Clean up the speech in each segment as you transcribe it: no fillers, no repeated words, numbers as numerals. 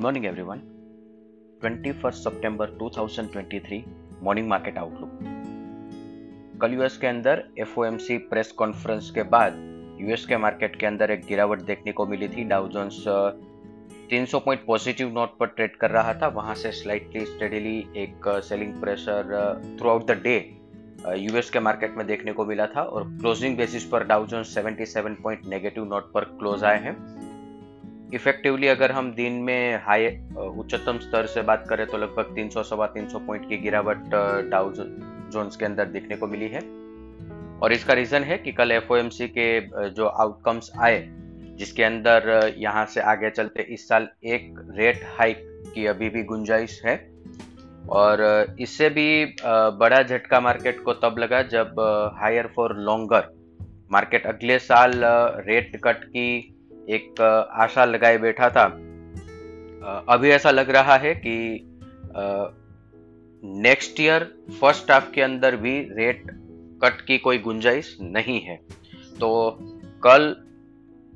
Good morning everyone. 21 सितंबर 2023 morning market outlook. कल US के अंदर एफओएमसी प्रेस कॉन्फ्रेंस के बाद यूएस के मार्केट के अंदर एक गिरावट देखने को मिली थी। Dow Jones 300 point positive note पर ट्रेड कर रहा था, वहां से स्लाइटली स्टेडीली एक selling pressure throughout the day US के मार्केट में देखने को मिला था और क्लोजिंग बेसिस पर Dow Jones 77 point negative note पर क्लोज आए हैं। इफेक्टिवली अगर हम दिन में हाई उच्चतम स्तर से बात करें तो लगभग 300-325 पॉइंट की गिरावट डाउ जोन्स के अंदर देखने को मिली है और इसका रीजन है कि कल एफओएमसी के जो आउटकम्स आए, जिसके अंदर यहाँ से आगे चलते इस साल एक रेट हाइक की अभी भी गुंजाइश है और इससे भी बड़ा झटका मार्केट को तब लगा जब हायर फॉर लॉन्गर मार्केट अगले साल रेट कट की एक आशा लगाए बैठा था। अभी ऐसा लग रहा है कि नेक्स्ट ईयर फर्स्ट हाफ के अंदर भी रेट कट की कोई गुंजाइश नहीं है। तो कल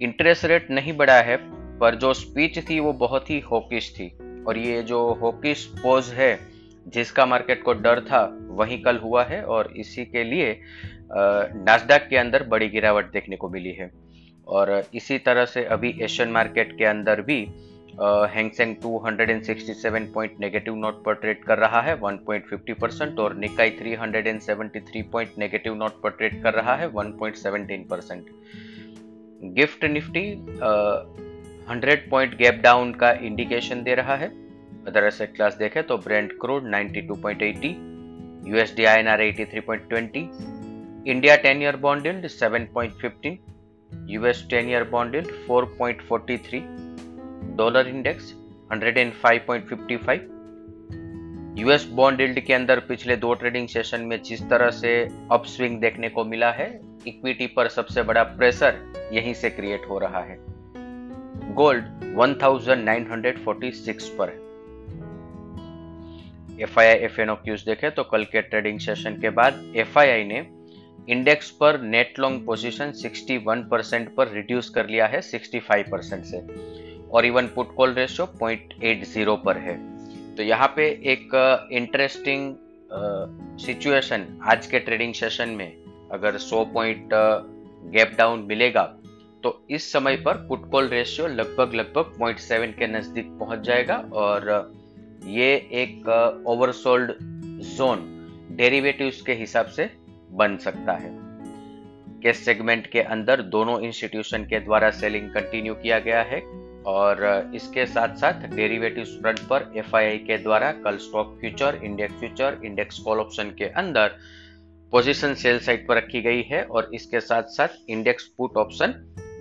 इंटरेस्ट रेट नहीं बढ़ा है पर जो स्पीच थी वो बहुत ही हॉकिश थी और ये जो हॉकिश पोज है जिसका मार्केट को डर था वही कल हुआ है और इसी के लिए नास्डाक के अंदर बड़ी गिरावट देखने को मिली है और इसी तरह से अभी एशियन मार्केट के अंदर भी हैंगसेंग 267 पॉइंट नेगेटिव नोट पर ट्रेड कर रहा है 1.50% और निकाई 373 पॉइंट नेगेटिव नोट पर ट्रेड कर रहा है 1.17%। Gift Nifty 100 point gap down का इंडिकेशन दे रहा है। अदर एसेट क्लास देखें तो Brent crude 92.80, USD INR 83.20, India 10 year bond yield 7.15, US 10 year bond yield 4.43, dollar index 105.55। US bond yield के अंदर पिछले दो ट्रेडिंग सेशन में जिस तरह से अपस्विंग देखने को मिला है, इक्विटी पर सबसे बड़ा प्रेशर यहीं से क्रिएट हो रहा है। गोल्ड 1946 पर है। FII FNOQs देखें तो कल के ट्रेडिंग सेशन के बाद FII ने इंडेक्स पर नेट लॉन्ग पोजीशन 61% पर रिड्यूस कर लिया है 65% से और इवन पुट कॉल रेशियो 0.80 पर है। तो यहाँ पे एक इंटरेस्टिंग सिचुएशन आज के ट्रेडिंग सेशन में अगर 100 पॉइंट गैप डाउन मिलेगा तो इस समय पर पुट कॉल रेशियो लगभग 0.7 के नजदीक पहुंच जाएगा और ये एक ओवरसोल्ड जोन डेरिवेटिव्स के हिसाब से बन सकता है। कैश सेगमेंट के अंदर दोनों इंस्टीट्यूशन के द्वारा सेलिंग कंटिन्यू किया गया है और इसके साथ साथ डेरिवेटिव्स फ्रंट पर एफआईआई के द्वारा कल stock future, index call option के अंदर पोजीशन सेल साइड पर रखी गई है और इसके साथ साथ इंडेक्स पुट ऑप्शन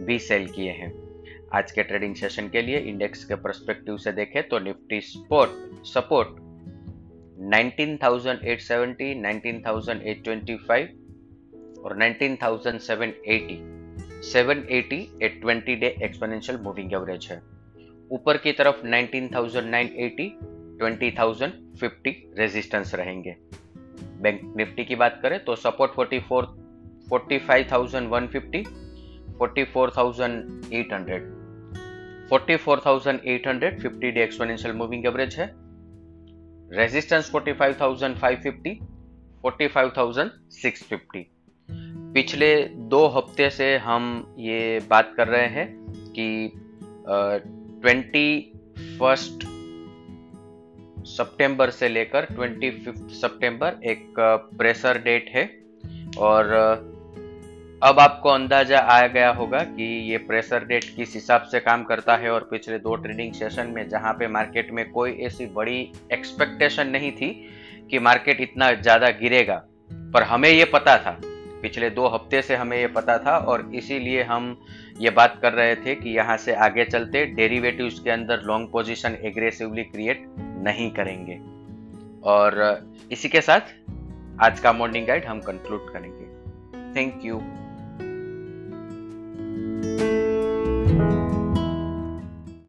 भी सेल किए हैं। आज के ट्रेडिंग सेशन के लिए इंडेक्स के पर्सपेक्टिव से देखें तो निफ्टी सपोर्ट 19,870, 19,825 और 19,780 एक 20 डे एक्सपोनेंशियल मूविंग एवरेज है। ऊपर की तरफ 19,980, 20,050 रेजिस्टेंस रहेंगे। बैंक निफ्टी की बात करें तो support 45,150, 44,800, 44,800 50 day exponential moving average है। रेजिस्टेंस 45,550, 45,650। पिछले 2 हफ्ते से हम ये बात कर रहे हैं कि 21 सितंबर से लेकर 25 सितंबर एक प्रेशर डेट है और अब आपको अंदाजा आ गया होगा कि ये प्रेशर डेट किस हिसाब से काम करता है और पिछले 2 ट्रेडिंग सेशन में जहां पे मार्केट में कोई ऐसी बड़ी एक्सपेक्टेशन नहीं थी कि मार्केट इतना ज़्यादा गिरेगा, पर हमें ये पता था, पिछले 2 हफ्ते से हमें ये पता था और इसीलिए हम ये बात कर रहे थे कि यहाँ से आगे चलते डेरिवेटिव्स के अंदर लॉन्ग पोजिशन एग्रेसिवली क्रिएट नहीं करेंगे। और इसी के साथ आज का मॉर्निंग गाइड हम कंक्लूड करेंगे। Thank you.